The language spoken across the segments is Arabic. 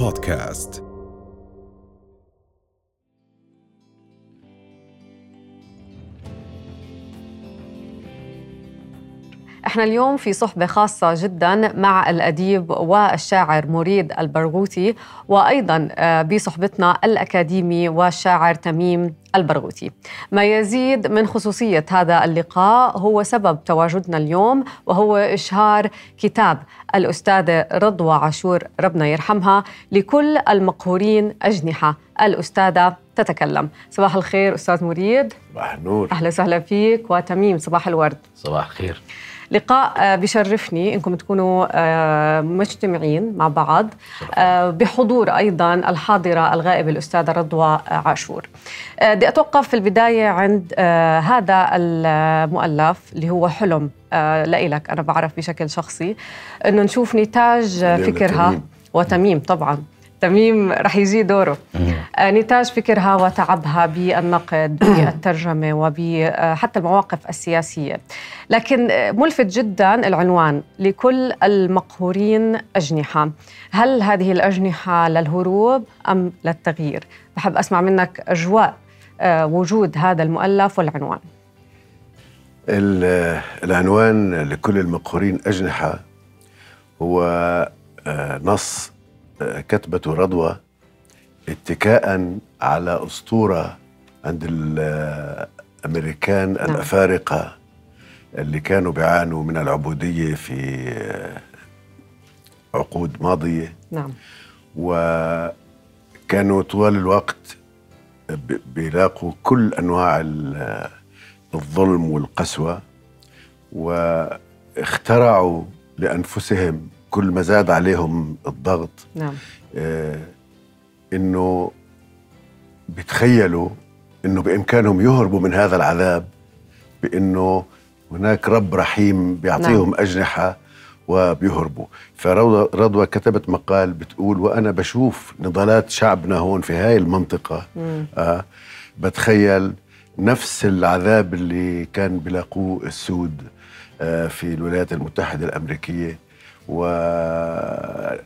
بودكاست. احنا اليوم في صحبة خاصة جداً مع الأديب والشاعر مريد البرغوثي، وأيضاً بصحبتنا الأكاديمي والشاعر تميم البرغوثي. ما يزيد من خصوصية هذا اللقاء هو سبب تواجدنا اليوم، وهو إشهار كتاب الأستاذة رضوى عاشور ربنا يرحمها، لكل المقهورين أجنحة، الأستاذة تتكلم. صباح الخير أستاذ مريد. صباح النور. أهلا وسهلا فيك. وتميم صباح الورد. صباح الخير. لقاء بشرفني إنكم تكونوا مجتمعين مع بعض بحضور أيضاً الحاضرة الغائبة الأستاذة رضوى عاشور. بدي أتوقف في البداية عند هذا المؤلف اللي هو حلم لإلك، أنا بعرف بشكل شخصي إنه نشوف نتاج فكرها وتميم، طبعاً تميم رح يجي دوره، نتاج فكرها وتعبها بالنقد بالترجمة وحتى المواقف السياسية. لكن ملفت جدا العنوان، لكل المقهورين أجنحة. هل هذه الأجنحة للهروب أم للتغيير؟ بحب أسمع منك أجواء وجود هذا المؤلف والعنوان. العنوان لكل المقهورين أجنحة هو نص كتبته رضوى اتكاء على أسطورة عند الأمريكان الأفارقة اللي كانوا بيعانوا من العبودية في عقود ماضية، وكانوا طوال الوقت بيلاقوا كل أنواع الظلم والقسوة، واخترعوا لأنفسهم كل ما زاد عليهم الضغط. إنه بيتخيلوا إنه بإمكانهم يهربوا من هذا العذاب، بإنه هناك رب رحيم بيعطيهم أجنحة وبيهربوا. فرضوى كتبت مقال بتقول: وأنا بشوف نضالات شعبنا هون في هاي المنطقة، بتخيل نفس العذاب اللي كان بيلاقوه السود في الولايات المتحدة الأمريكية. وكان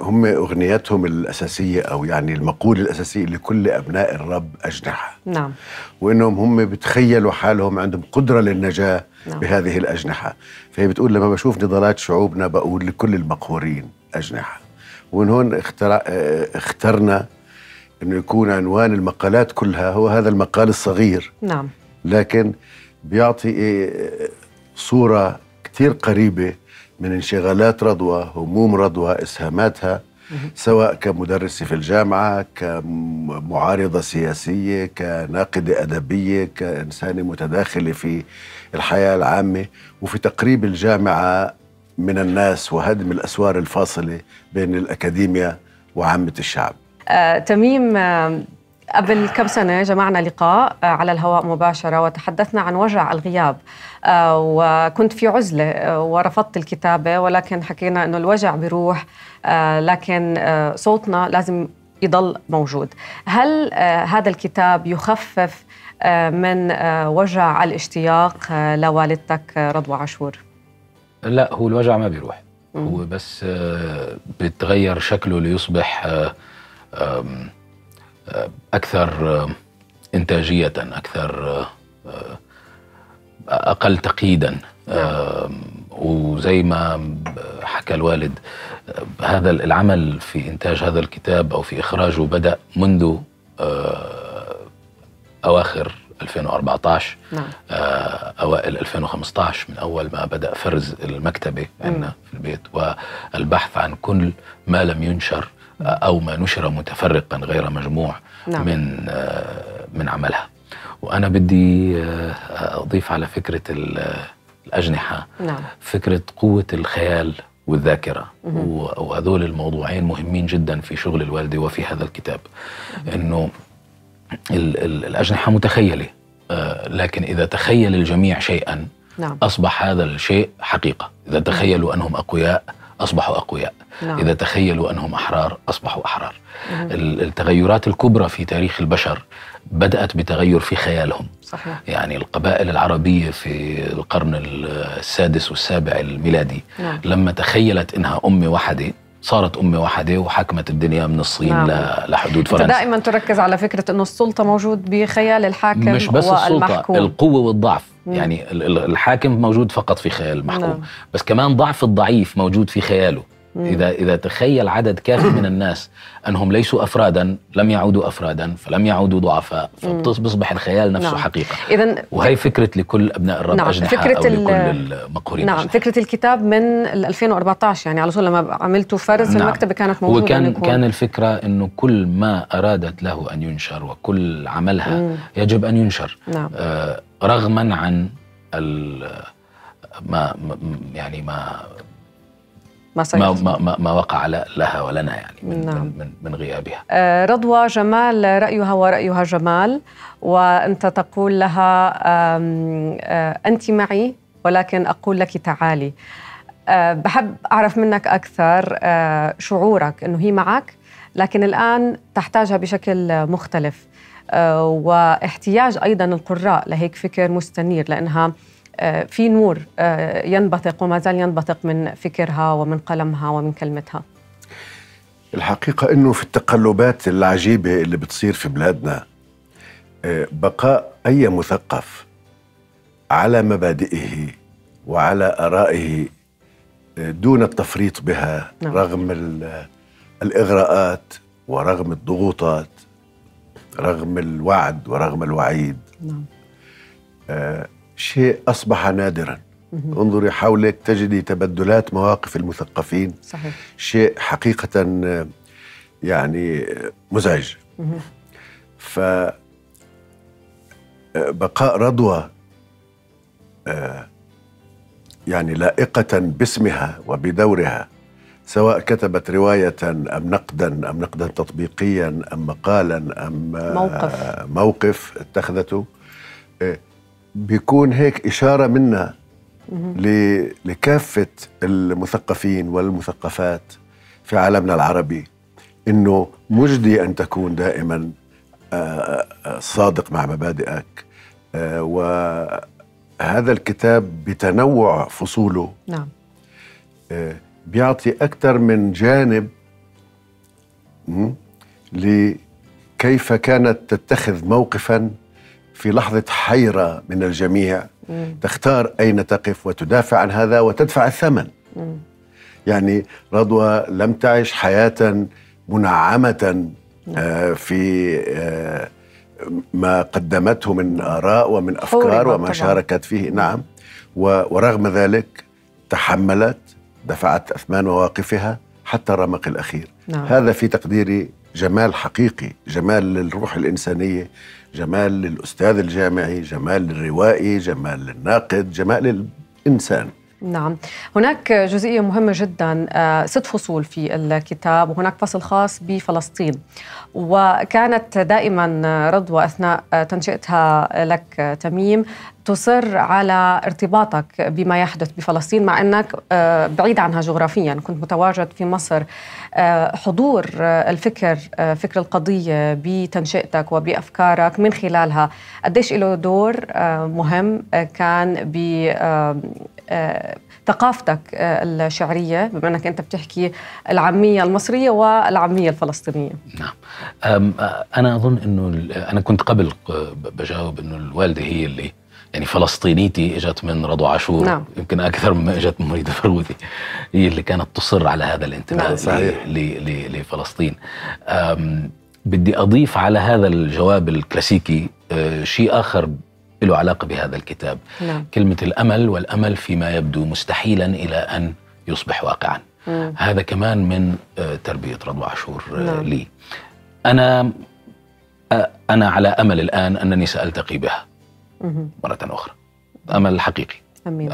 هم أغنيتهم الأساسية، أو يعني المقولة الأساسية، لكل أبناء الرب أجنحة. وإنهم هم بتخيلوا حالهم عندهم قدرة للنجاة بهذه الأجنحة. فهي بتقول: لما بشوف نضالات شعوبنا بقول لكل المقهورين أجنحة. ومن هون اخترنا إنه يكون عنوان المقالات كلها هو هذا المقال الصغير، لكن بيعطي صورة كتير قريبة من انشغالات رضوى، هموم رضوى، إسهاماتها، سواء كمدرسة في الجامعة، كمعارضة سياسية، كناقدة أدبية، كإنسانة متداخلة في الحياة العامة، وفي تقريب الجامعة من الناس وهدم الأسوار الفاصلة بين الأكاديمية وعامة الشعب. تميم، قبل كم سنة جمعنا لقاء على الهواء مباشرة وتحدثنا عن وجع الغياب، وكنت في عزلة ورفضت الكتابة، ولكن حكينا أنه الوجع بيروح، لكن صوتنا لازم يضل موجود. هل هذا الكتاب يخفف من وجع الاشتياق لوالدتك رضوى عاشور؟ لا، هو الوجع ما بيروح، هو بس بيتغير شكله ليصبح أكثر إنتاجية، أكثر أقل تقييداً. وزي ما حكى الوالد، هذا العمل في إنتاج هذا الكتاب أو في إخراجه بدأ منذ أواخر 2014، أوائل 2015، من أول ما بدأ فرز المكتبة عندنا في البيت والبحث عن كل ما لم ينشر أو ما نشر متفرقاً غير مجموع من عملها. وأنا بدي أضيف على فكرة الأجنحة فكرة قوة الخيال والذاكرة، وهذول الموضوعين مهمين جداً في شغل الوالدة وفي هذا الكتاب. إنه الأجنحة متخيلة، لكن إذا تخيل الجميع شيئاً أصبح هذا الشيء حقيقة. إذا تخيلوا أنهم أقوياء أصبحوا أقوياء، إذا تخيلوا أنهم أحرار أصبحوا أحرار. التغيرات الكبرى في تاريخ البشر بدأت بتغير في خيالهم. يعني القبائل العربية في القرن السادس والسابع الميلادي لما تخيلت أنها أمة واحدة صارت أم وحدة وحكمت الدنيا من الصين لحدود فرنسا. دائما تركز على فكرة أنه السلطة موجود بخيال الحاكم، مش بس السلطة، القوة والضعف. يعني الحاكم موجود فقط في خيال المحكوم، بس كمان ضعف الضعيف موجود في خياله. إذا تخيل عدد كافي من الناس أنهم ليسوا أفراداً، لم يعودوا أفراداً، فلم يعودوا ضعفاء، فبيصبح الخيال نفسه حقيقة. إذن وهي فكرة لكل أبناء الرب أجنحة أو لكل المقهورين. فكرة الكتاب من 2014، يعني على طول لما عملتوا فرز في المكتبة كانت موجودة. وكان الفكرة أنه كل ما أرادت له أن ينشر وكل عملها يجب أن ينشر، رغماً عن ما وقع لها ولنا، يعني من غيابها. رضوى جمال رأيها ورأيها جمال، وأنت تقول لها أنت معي ولكن أقول لك تعالي. بحب أعرف منك أكثر شعورك أنه هي معك لكن الآن تحتاجها بشكل مختلف، واحتياج أيضاً القراء لهيك فكر مستنير، لأنها في نور ينبثق وما زال ينبثق من فكرها ومن قلمها ومن كلمتها. الحقيقة أنه في التقلبات العجيبة اللي بتصير في بلادنا، بقاء أي مثقف على مبادئه وعلى آرائه دون التفريط بها، رغم الإغراءات ورغم الضغوطات، رغم الوعد ورغم الوعيد، شيء أصبح نادراً. انظري حولك تجدي تبدلات مواقف المثقفين. صحيح. شيء حقيقة يعني مزعج. فبقاء رضوى يعني لائقة باسمها وبدورها، سواء كتبت رواية أم نقداً، أم نقداً تطبيقياً أم مقالاً أم موقف اتخذته، بيكون هيك إشارة منا لكافة المثقفين والمثقفات في عالمنا العربي إنه مجدي أن تكون دائما صادق مع مبادئك. وهذا الكتاب بتنوع فصوله بيعطي أكثر من جانب لكيف كانت تتخذ موقفاً في لحظة حيرة من الجميع، تختار أين تقف وتدافع عن هذا وتدفع الثمن. يعني رضوى لم تعش حياة منعمة في ما قدمته من آراء ومن أفكار وما شاركت فيه. ورغم ذلك تحملت، دفعت أثمان مواقفها حتى الرمق الأخير. هذا في تقديري جمال حقيقي، جمال للروح الإنسانية، جمال للأستاذ الجامعي، جمال للروائي، جمال للناقد، جمال للإنسان. هناك جزئية مهمة جدا، 6 فصول في الكتاب، وهناك فصل خاص بفلسطين. وكانت دائما رضوى أثناء تنشئتها لك تميم تصر على ارتباطك بما يحدث بفلسطين، مع أنك بعيد عنها جغرافيا، كنت متواجد في مصر. حضور الفكر، فكر القضية بتنشئتك وبأفكارك من خلالها، قديش له دور مهم كان بثقافتك الشعرية، بما أنك أنت بتحكي العامية المصرية والعامية الفلسطينية؟ أنا أظن أنه أنا كنت قبل بجاوب أنه الوالدة هي اللي يعني فلسطينيتي اجت من رضوى عاشور، يمكن اكثر مما اجت من مريد البرغوثي، هي اللي كانت تصر على هذا الانتماء لفلسطين. بدي اضيف على هذا الجواب الكلاسيكي شيء اخر له علاقه بهذا الكتاب، كلمه الامل، والامل فيما يبدو مستحيلا الى ان يصبح واقعا. هذا كمان من تربيه رضوى عاشور لي. انا على امل الان انني سالتقي بها مرة أخرى، أمل حقيقي. أمين.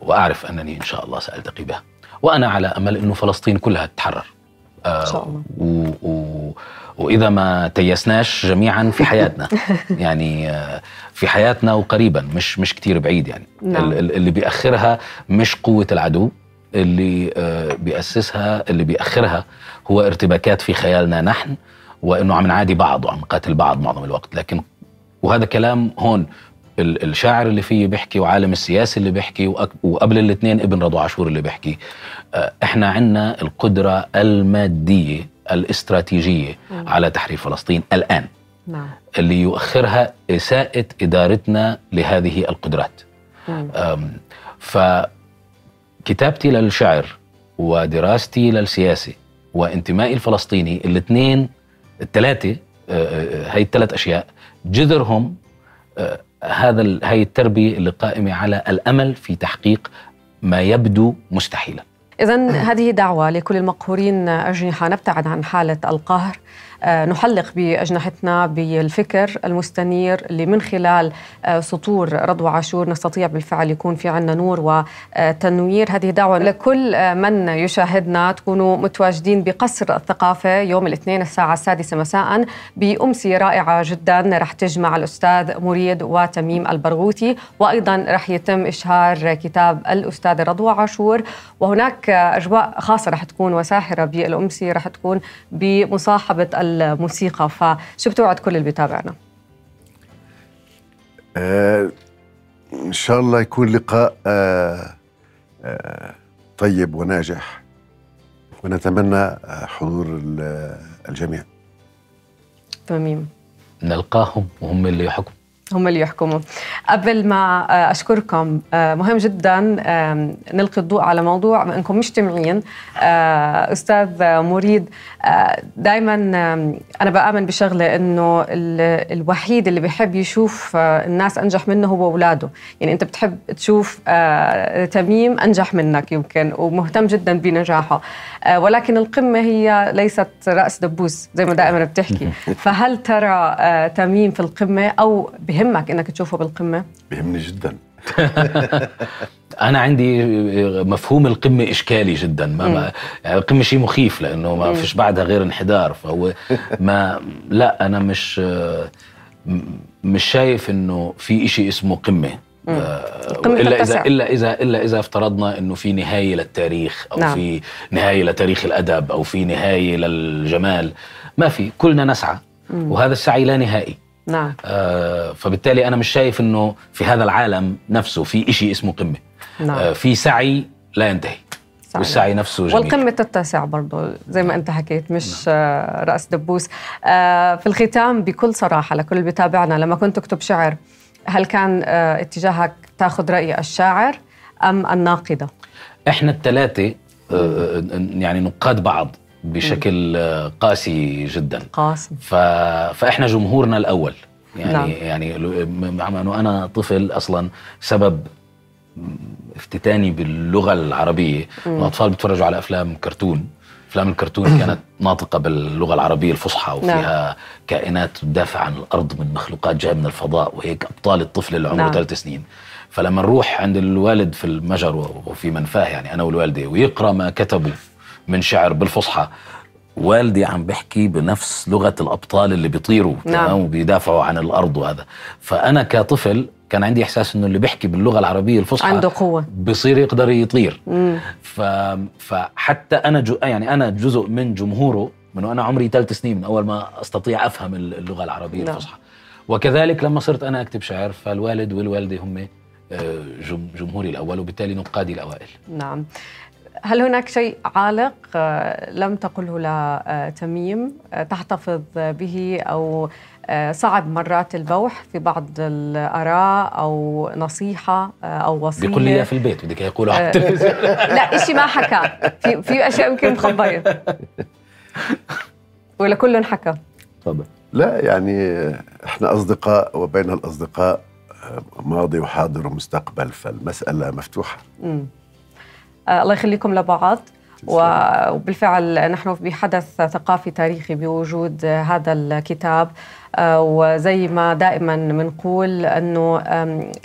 وأعرف أنني إن شاء الله سألتقي بها، وأنا على أمل إنه فلسطين كلها تتحرر إن شاء الله، وإذا ما تيسناش جميعا في حياتنا يعني في حياتنا وقريبا، مش كتير بعيد يعني. اللي بيأخرها مش قوة العدو، اللي بيأسسها، اللي بيأخرها هو ارتباكات في خيالنا نحن، وإنه عم نعادي بعض وعم نقاتل بعض معظم الوقت. لكن وهذا كلام هون الشاعر اللي فيه بيحكي، وعالم السياسة اللي بيحكي، وقبل الاثنين ابن رضوى عاشور اللي بيحكي. احنا عندنا القدرة المادية الاستراتيجية على تحرير فلسطين الآن. نعم. اللي يؤخرها إساءة إدارتنا لهذه القدرات. نعم. فكتابتي للشعر ودراستي للسياسة وانتمائي الفلسطيني الاثنين الثلاثة، هاي الثلاث أشياء جذرهم هاي التربية اللي قائمة على الأمل في تحقيق ما يبدو مستحيلا. إذن هذه دعوة لكل المقهورين أجنحة، نبتعد عن حالة القهر، نحلق بأجنحتنا بالفكر المستنير اللي من خلال سطور رضوى عاشور نستطيع بالفعل يكون في عنا نور وتنوير. هذه دعوة لكل من يشاهدنا، تكونوا متواجدين بقصر الثقافة يوم الاثنين الساعة 6:00 مساءً بأمسية رائعة جدا رح تجمع الأستاذ مريد وتميم البرغوثي، وأيضا رح يتم إشهار كتاب الأستاذ رضوى عاشور، وهناك أجواء خاصة رح تكون وساحرة بالأمسية، رح تكون بمصاحبة الموسيقى. فشو بتوعد كل اللي بيتابعنا؟ إن شاء الله يكون لقاء طيب وناجح، ونتمنى حضور الجميع. تميم، نلقاهم وهم اللي يحكموا، هم اللي يحكموا. قبل ما أشكركم، مهم جدا نلقي الضوء على موضوع ما أنكم مجتمعين. أستاذ مريد، دائما أنا بآمن بشغلة، أنه الوحيد اللي بيحب يشوف الناس أنجح منه هو أولاده. يعني أنت بتحب تشوف تميم أنجح منك يمكن، ومهتم جدا بنجاحه، ولكن القمة هي ليست رأس دبوس زي ما دائما بتحكي. فهل ترى تميم في القمة، أو بهمك انك تشوفه بالقمه؟ بهمني جدا. انا عندي مفهوم القمه اشكالي جدا، ما القمه شيء مخيف، لانه ما فيش بعدها غير انحدار. فهو ما، لا انا مش شايف انه في شيء اسمه قمه. إلا إذا افترضنا إنه في نهاية للتاريخ، أو نعم. في نهاية لتاريخ الأدب، أو في نهاية للجمال. ما في، كلنا نسعى، وهذا السعي لا نهائي. نعم. فبالتالي أنا مش شايف إنه في هذا العالم نفسه في إشي اسمه قمة. نعم. في سعي لا ينتهي، والسعي نفسه جميل، والقمة تتسع برضو زي ما أنت حكيت، مش نعم. رأس دبوس. في الختام بكل صراحة لكل اللي بيتابعنا، لما كنت تكتب شعر هل كان اتجاهك تاخذ رأي الشاعر أم الناقدة؟ إحنا الثلاثة يعني نقاد بعض بشكل قاسي جدا. قاسي. فإحنا جمهورنا الأول يعني. نعم. يعني أنا طفل أصلا، سبب افتتاني باللغة العربية الأطفال بيتفرجوا على أفلام كرتون. أفلام الكرتون كانت ناطقة باللغة العربية الفصحى، وفيها نعم. كائنات تدافع عن الأرض من مخلوقات جاية من الفضاء، وهيك أبطال الطفل اللي عمره نعم. 3 سنين. فلما نروح عند الوالد في المجر وفي منفاه، يعني أنا والوالدة، ويقرأ ما كتبوا من شعر بالفصحى، والدي عم بحكي بنفس لغة الأبطال اللي بيطيروا تمام نعم. وبيدافعوا عن الأرض وهذا. فأنا كطفل كان عندي إحساس إنه اللي بيحكي باللغة العربية الفصحى عنده قوة، بصير يقدر يطير. فحتى أنا يعني أنا جزء من جمهوره من وأنا عمري 3 سنين، من أول ما أستطيع أفهم اللغة العربية نعم. الفصحى. وكذلك لما صرت أنا أكتب شعر، فالوالد والوالدة هم جمهوري الأول، وبالتالي نقادي الأوائل. نعم. هل هناك شيء عالق لم تقله لتميم تحتفظ به، أو صعب مرات البوح في بعض الآراء، أو نصيحة أو وصية؟ بيقول لي في البيت، بدك يقولوا على التلفزيون. لا، إشي ما حكى، في أشياء يمكن مخبية ولا كلهم حكى؟ طبعا لا، يعني إحنا أصدقاء، وبين الأصدقاء ماضي وحاضر ومستقبل، فالمسألة مفتوحة. الله يخليكم لبعض. وبالفعل نحن بحدث ثقافي تاريخي بوجود هذا الكتاب، وزي ما دائما بنقول أنه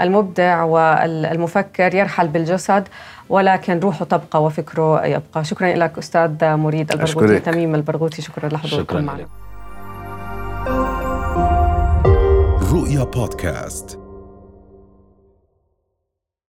المبدع والمفكر يرحل بالجسد، ولكن روحه تبقى وفكره يبقى. شكرا لك أستاذ مريد البرغوثي. أشكرك. تميم البرغوثي، شكرا لحضوركم معنا. رؤيا بودكاست.